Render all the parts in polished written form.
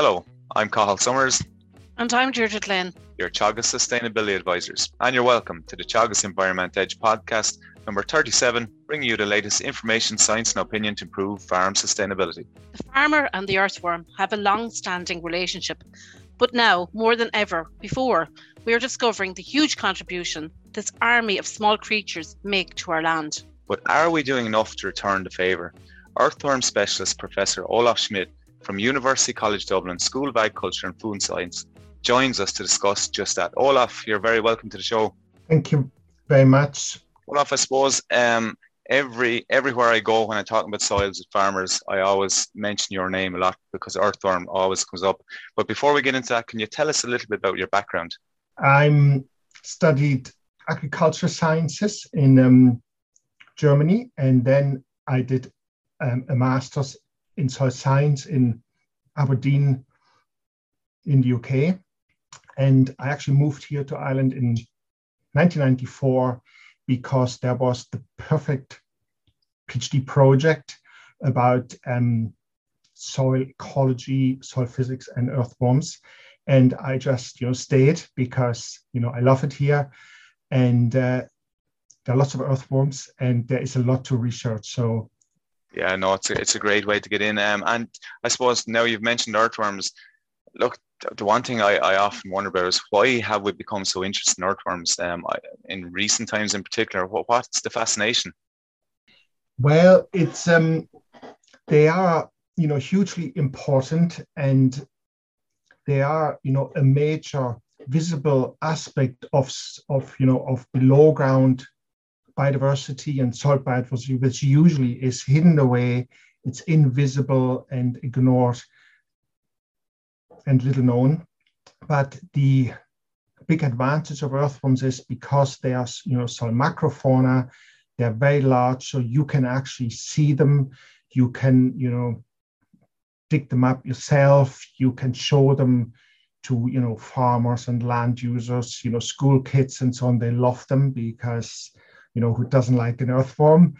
Hello, I'm Cathal Summers. And I'm Deirdre Glynn, your Teagasc Sustainability Advisors, and you're welcome to the Teagasc Environment Edge podcast number 37, bringing you the latest information, science and opinion to improve farm sustainability. The farmer and the earthworm have a long-standing relationship, but now, more than ever before, we are discovering the huge contribution this army of small creatures make to our land. But are we doing enough to return the favour? Earthworm specialist Professor Olaf Schmidt from University College Dublin, School of Agriculture and Food Science, joins us to discuss just that. Olaf, you're very welcome to the show. Thank you very much. Olaf, I suppose everywhere I go when I'm talking about soils with farmers, I always mention your name a lot because earthworm always comes up. But before we get into that, can you tell us a little bit about your background? I studied agricultural sciences in Germany, and then I did a master's in soil science in Aberdeen in the UK. And I actually moved here to Ireland in 1994 because there was the perfect PhD project about soil ecology, soil physics and earthworms. And I just, stayed because, I love it here. And there are lots of earthworms and there is a lot to research. So yeah, no, it's a great way to get in. And I suppose now you've mentioned earthworms. Look, the one thing I often wonder about is why have we become so interested in earthworms in recent times in particular? What's the fascination? Well, it's they are, hugely important, and they are, a major visible aspect of below ground biodiversity and soil biodiversity, which usually is hidden away, it's invisible and ignored and little known. But the big advantage of earthworms is because they are, soil macrofauna, they're very large, so you can actually see them, you can, dig them up yourself, you can show them to, farmers and land users, school kids and so on. They love them because who doesn't like an earthworm?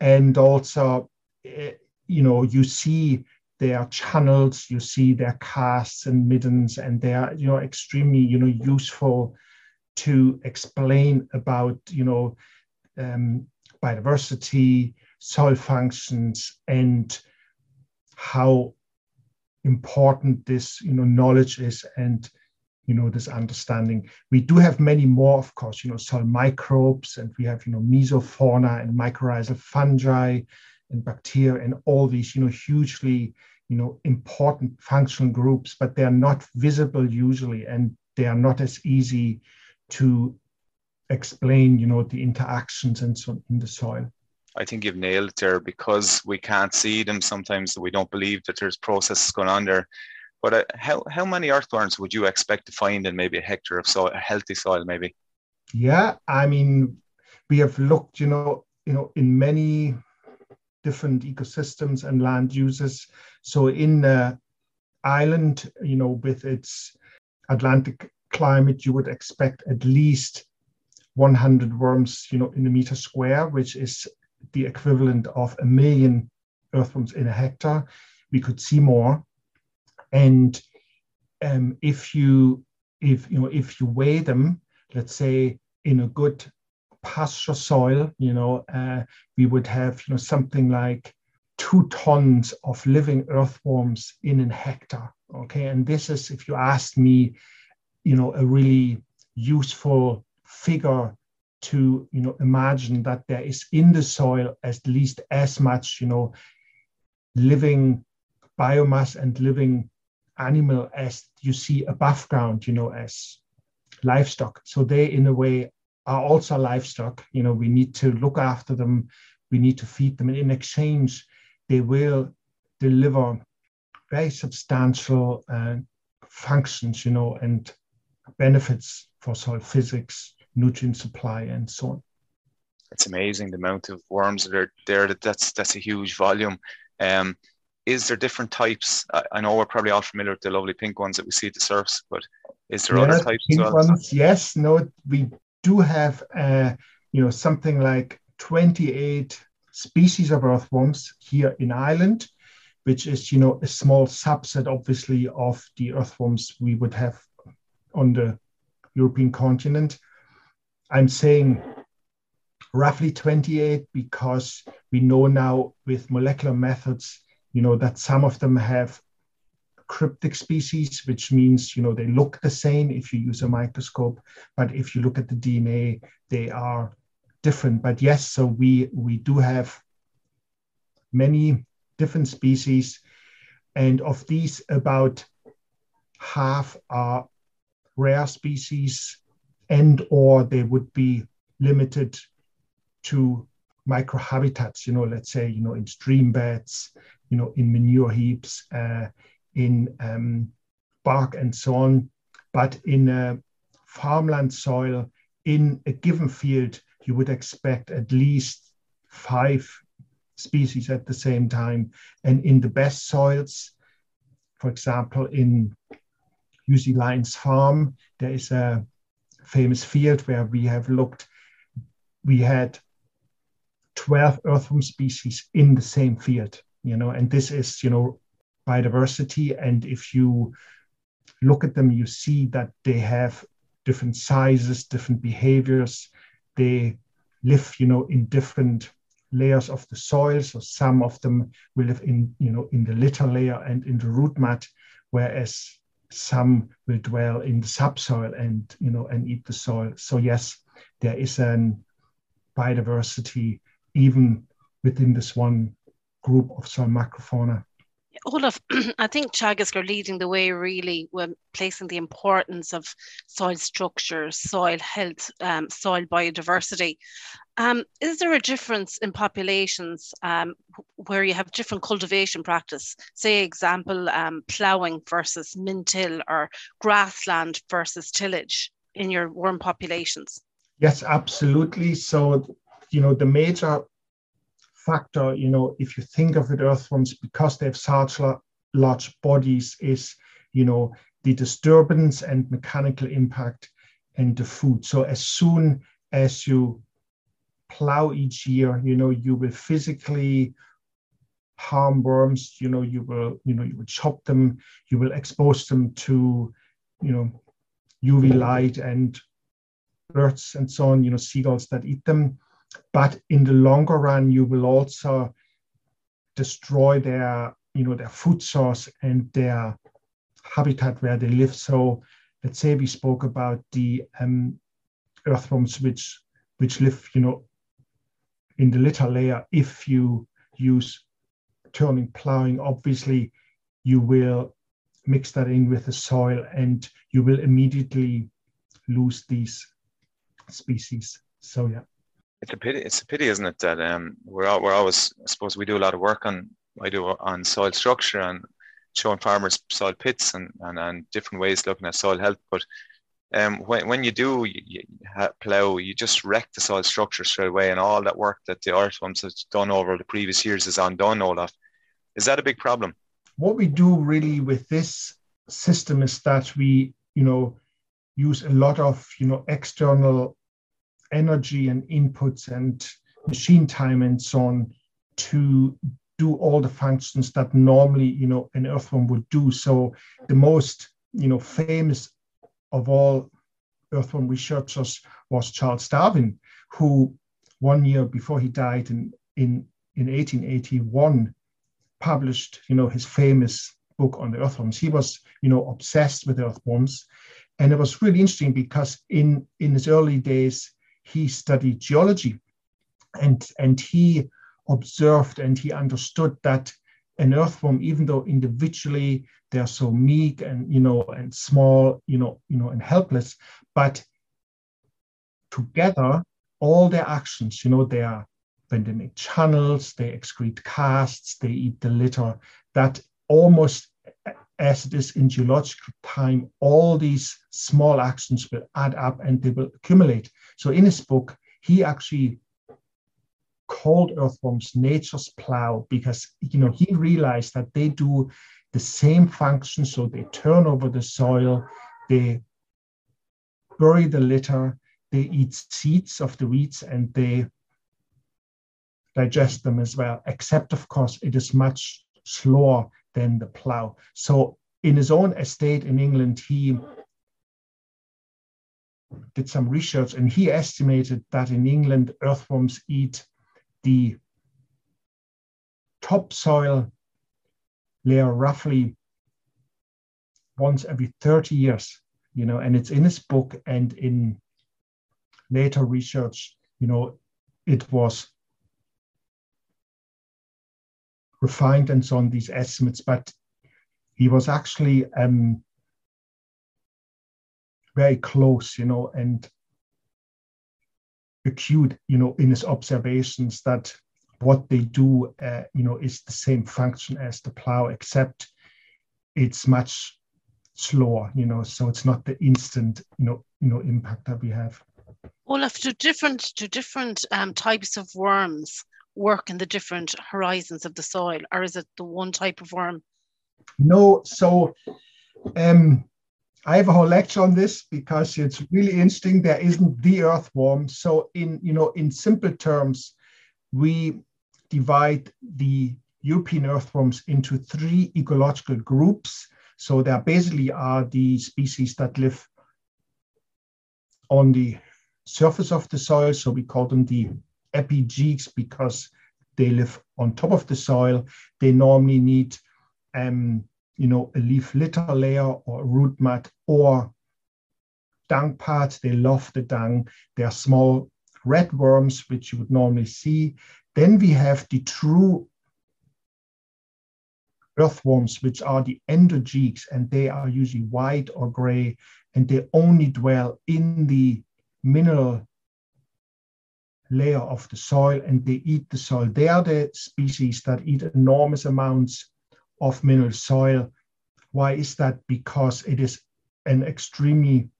And also, you see their channels, you see their casts and middens, and they are, extremely, useful to explain about, biodiversity, soil functions, and how important this, knowledge is, and this understanding. We do have many more, of course, soil microbes, and we have, mesofauna and mycorrhizal fungi and bacteria and all these, hugely, important functional groups, but they are not visible usually, and they are not as easy to explain, the interactions and so in the soil. I think you've nailed it there, because we can't see them sometimes, we don't believe that there's processes going on there. But how many earthworms would you expect to find in maybe a hectare of soil, a healthy soil, maybe? Yeah, I mean, we have looked, in many different ecosystems and land uses. So in Ireland, with its Atlantic climate, you would expect at least 100 worms, in a meter square, which is the equivalent of 1 million earthworms in a hectare. We could see more. And if you weigh them, let's say in a good pasture soil, we would have something like 2 tons of living earthworms in a hectare. Okay, and this is, if you ask me, a really useful figure to imagine that there is in the soil at least as much living biomass and living animal as you see above ground, as livestock. So they, in a way, are also livestock. We need to look after them. We need to feed them. And in exchange, they will deliver very substantial functions, and benefits for soil physics, nutrient supply, and so on. It's amazing the amount of worms that are there. That's a huge volume. Is there different types? I know we're probably all familiar with the lovely pink ones that we see at the surface, but is there other types as well? Ones, yes, no, we do have, something like 28 species of earthworms here in Ireland. which is, you know, a small subset, obviously, of the earthworms we would have on the European continent. I'm saying roughly 28 because we know now with molecular methods, you know, that some of them have cryptic species, which means, you know, they look the same if you use a microscope, but if you look at the DNA, they are different. But yes, so we do have many different species, and of these, about half are rare species, and or they would be limited to microhabitats, you know, let's say, you know, in stream beds, you know, in manure heaps, in bark and so on. But in a farmland soil, in a given field, you would expect at least 5 species at the same time. And in the best soils, for example, in UCD Lions Farm, there is a famous field where we have looked, we had 12 earthworm species in the same field, you know, and this is, you know, biodiversity. And if you look at them, you see that they have different sizes, different behaviors. They live, you know, in different layers of the soil. So some of them will live in, you know, in the litter layer and in the root mat, whereas some will dwell in the subsoil and, you know, and eat the soil. So yes, there is an biodiversity even within this one group of soil macrofauna. Olaf, I think Teagasc are leading the way really when placing the importance of soil structure, soil health, soil biodiversity. Is there a difference in populations where you have different cultivation practice? Say, example, ploughing versus mintill or grassland versus tillage in your worm populations? Yes, absolutely. So, you know, the major factor, you know, if you think of it, earthworms, because they have such large bodies, is, you know, the disturbance and mechanical impact and the food. So as soon as you plow each year, you know, you will physically harm worms, you will chop them, you will expose them to, you know, UV light and birds and so on, you know, seagulls that eat them. But in the longer run, you will also destroy their, you know, their food source and their habitat where they live. So let's say we spoke about the earthworms which live, you know, in the litter layer. If you use turning plowing, obviously you will mix that in with the soil and you will immediately lose these species. So yeah. It's a pity, isn't it, that we're always, I suppose we do a lot of work on soil structure and showing farmers soil pits and different ways of looking at soil health. But when you do plough, you just wreck the soil structure straight away, and all that work that the earthworms have done over the previous years is undone, Olaf. Is that a big problem? What we do really with this system is that we, you know, use a lot of, you know, external energy and inputs and machine time and so on to do all the functions that normally, you know, an earthworm would do. So the most, you know, famous of all earthworm researchers was Charles Darwin, who one year before he died in 1881 published, you know, his famous book on the earthworms. He was, you know, obsessed with earthworms, and it was really interesting because in his early days he studied geology, and he observed and he understood that an earthworm, even though individually they're so meek and, you know, and small, you know, and helpless, but together all their actions, you know, when they make channels, they excrete casts, they eat the litter, that almost as it is in geological time, all these small actions will add up and they will accumulate. So in his book, he actually called earthworms nature's plow, because, you know, he realized that they do the same function. So they turn over the soil, they bury the litter, they eat seeds of the weeds, and they digest them as well, except, of course, it is much slower than the plough. So in his own estate in England, he did some research and he estimated that in England, earthworms eat the topsoil layer roughly once every 30 years, you know, and it's in his book, and in later research, you know, it was refined and so on, these estimates, but he was actually very close, you know, and acute, you know, in his observations that what they do, you know, is the same function as the plow, except it's much slower, you know, so it's not the instant, you know, impact that we have. Olaf, do different types of worms work in the different horizons of the soil, or is it the one type of worm? No, so I have a whole lecture on this because it's really interesting. There isn't the earthworm. So in, you know, in simple terms, we divide the European earthworms into three ecological groups. So there basically are the species that live on the surface of the soil. So we call them the epigees because they live on top of the soil. They normally need you know, a leaf litter layer or root mat or dung pads. They love the dung. They are small red worms, which you would normally see. Then we have the true earthworms, which are the endogeeks, and they are usually white or gray, and they only dwell in the mineral layer of the soil, and they eat the soil. They are the species that eat enormous amounts of mineral soil. Why is that? Because it is an extremely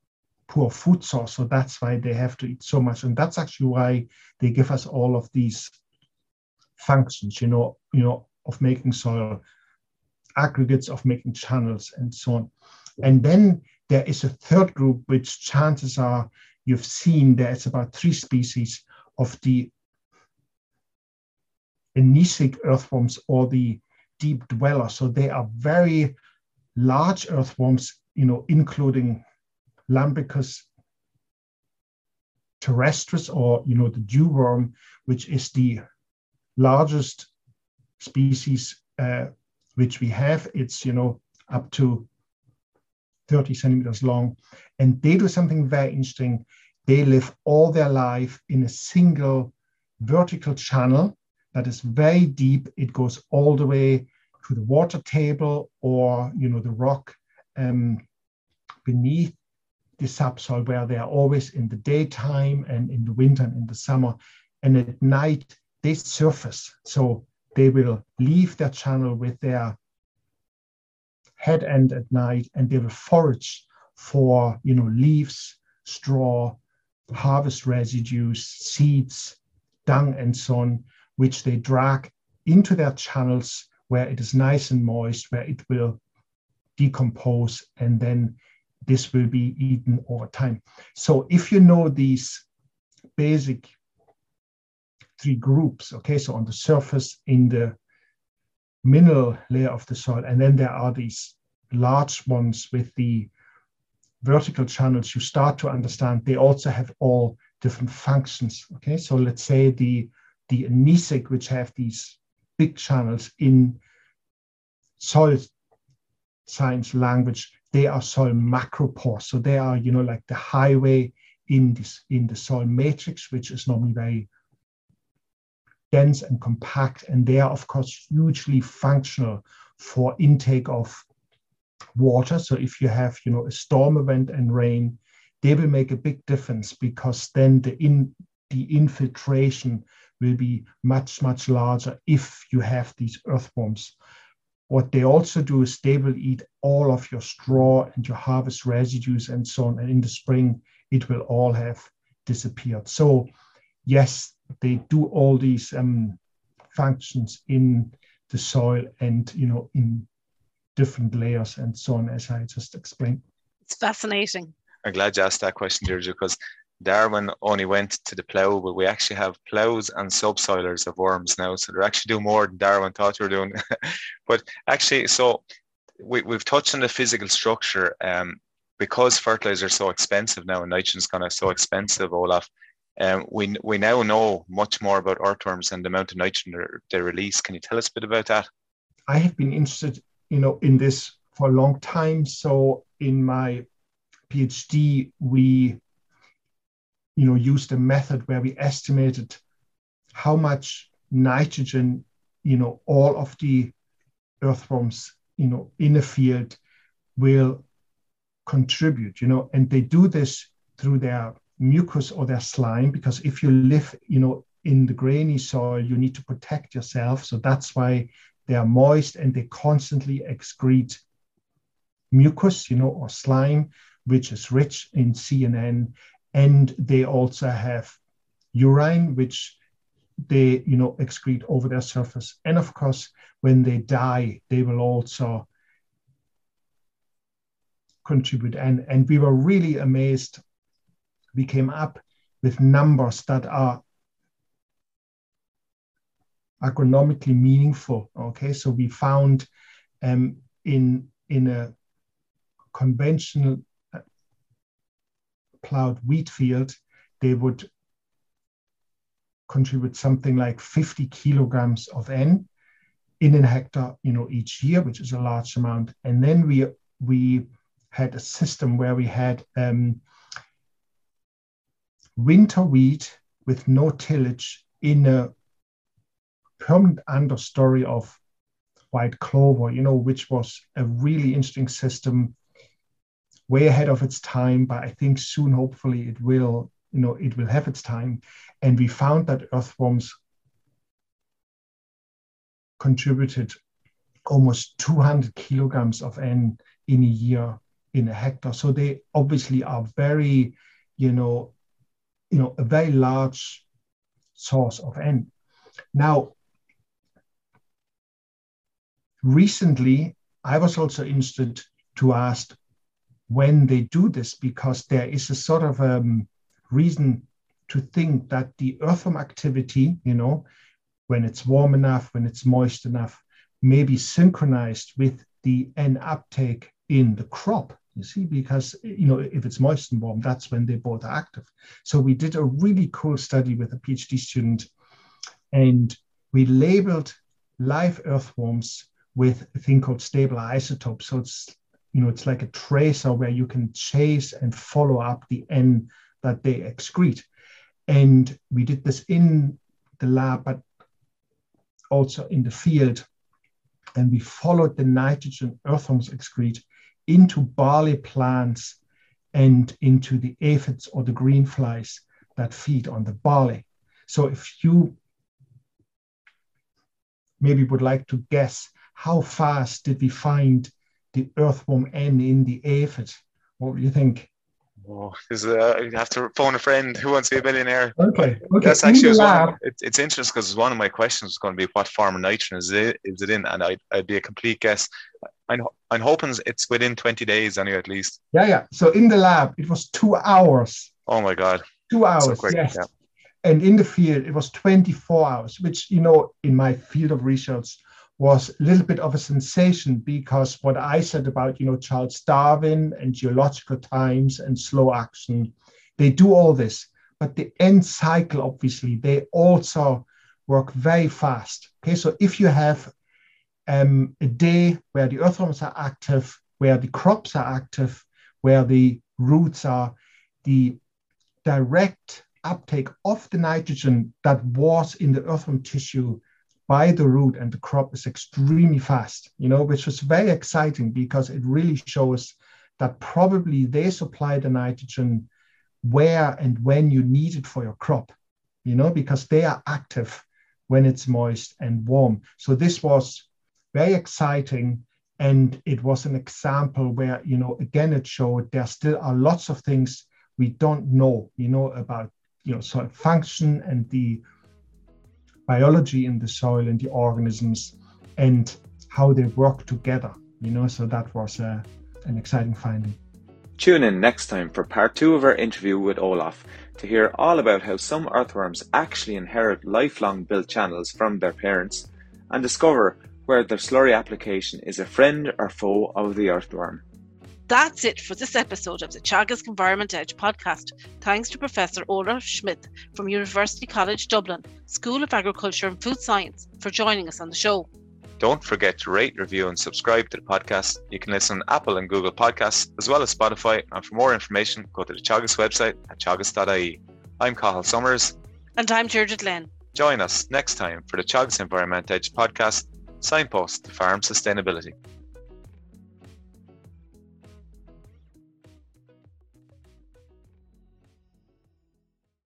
poor food source, so that's why they have to eat so much, and that's actually why they give us all of these functions, you know, of making soil aggregates, of making channels, and so on. And then there is a third group, which chances are you've seen. There's about three species of the anisic earthworms, or the deep dwellers. So they are very large earthworms, you know, including Lumbricus terrestris, or, you know, the dew worm, which is the largest species which we have. It's, you know, up to 30 centimeters long. And they do something very interesting. They live all their life in a single vertical channel that is very deep. It goes all the way to the water table, or, you know, the rock beneath the subsoil, where they are always in the daytime and in the winter and in the summer. And at night, they surface. So they will leave their channel with their head end at night, and they will forage for, you know, leaves, straw, harvest residues, seeds, dung, and so on, which they drag into their channels where it is nice and moist, where it will decompose, and then this will be eaten over time. So if you know these basic three groups, okay, so on the surface, in the mineral layer of the soil, and then there are these large ones with the vertical channels, you start to understand they also have all different functions, okay? So let's say the anisic, which have these big channels in soil science language, they are soil macropores. So they are, you know, like the highway in the soil matrix, which is normally very dense and compact. And they are, of course, hugely functional for intake of water. So if you have, you know, a storm event and rain, they will make a big difference, because then the infiltration will be much, much larger if you have these earthworms. What they also do is they will eat all of your straw and your harvest residues and so on. And in the spring, it will all have disappeared. So yes, they do all these functions in the soil and, you know, in different layers and so on, as I just explained. It's fascinating. I'm glad you asked that question, Deirdre, because Darwin only went to the plough, but we actually have ploughs and subsoilers of worms now. So they're actually doing more than Darwin thought they were doing. But actually, so we've touched on the physical structure. Because fertilizer is so expensive now, and nitrogen's gone so expensive, Olaf, we now know much more about earthworms and the amount of nitrogen they release. Can you tell us a bit about that? I have been interested, in this for a long time. So in my PhD, we used a method where we estimated how much nitrogen, all of the earthworms, in a field will contribute, and they do this through their mucus or their slime, because if you live, in the grainy soil, you need to protect yourself. So that's why they are moist and they constantly excrete mucus, or slime, which is rich in CNN. And they also have urine, which they, excrete over their surface. And of course, when they die, they will also contribute. And we were really amazed. We came up with numbers that are agronomically meaningful. Okay, so we found in a conventional plowed wheat field, they would contribute something like 50 kilograms of N in a hectare, each year, which is a large amount. And then we had a system where we had winter wheat with no tillage in a permanent understory of white clover, which was a really interesting system, way ahead of its time, but I think soon, hopefully, it will, it will have its time. And we found that earthworms contributed almost 200 kilograms of N in a year in a hectare. So they obviously are very, a very large source of N. Now, recently, I was also interested to ask when they do this, because there is a sort of reason to think that the earthworm activity, when it's warm enough, when it's moist enough, may be synchronized with the N uptake in the crop, because, if it's moist and warm, that's when they both are active. So we did a really cool study with a PhD student, and we labeled live earthworms with a thing called stable isotopes. So it's it's like a tracer where you can chase and follow up the N that they excrete. And we did this in the lab, but also in the field. And we followed the nitrogen earthworms excrete into barley plants and into the aphids or the green flies that feed on the barley. So if you maybe would like to guess how fast did we find the earthworm N in the aphid, what do you think? Oh, you have to phone a friend who wants to be a millionaire. Okay. That's actually it's interesting, because one of my questions was going to be what form of nitrogen is it in, and I'd be a complete guess. I'm hoping it's within 20 days anyway, at least. Yeah. So in the lab, it was 2 hours. Oh my God. 2 hours, so quick, yes. Yeah. And in the field, it was 24 hours, which, in my field of research, was a little bit of a sensation, because what I said about, Charles Darwin and geological times and slow action, they do all this. But the end cycle, obviously, they also work very fast. Okay, so if you have a day where the earthworms are active, where the crops are active, where the roots are, the direct uptake of the nitrogen that was in the earthworm tissue by the root and the crop is extremely fast, which was very exciting, because it really shows that probably they supply the nitrogen where and when you need it for your crop, because they are active when it's moist and warm. So this was very exciting, and it was an example where, again, it showed there still are lots of things we don't know, about, soil function and the biology in the soil and the organisms and how they work together, so that was an exciting finding. Tune in next time for part 2 of our interview with Olaf to hear all about how some earthworms actually inherit lifelong built channels from their parents and discover where their slurry application is a friend or foe of the earthworm. That's it for this episode of the Teagasc Environment Edge podcast. Thanks to Professor Olaf Schmidt from University College Dublin, School of Agriculture and Food Science for joining us on the show. Don't forget to rate, review and subscribe to the podcast. You can listen on Apple and Google Podcasts as well as Spotify. And for more information, go to the Teagasc website at teagasc.ie. I'm Cathal Summers. And I'm Deirdre Glynn. Join us next time for the Teagasc Environment Edge podcast, Signpost to Farm Sustainability.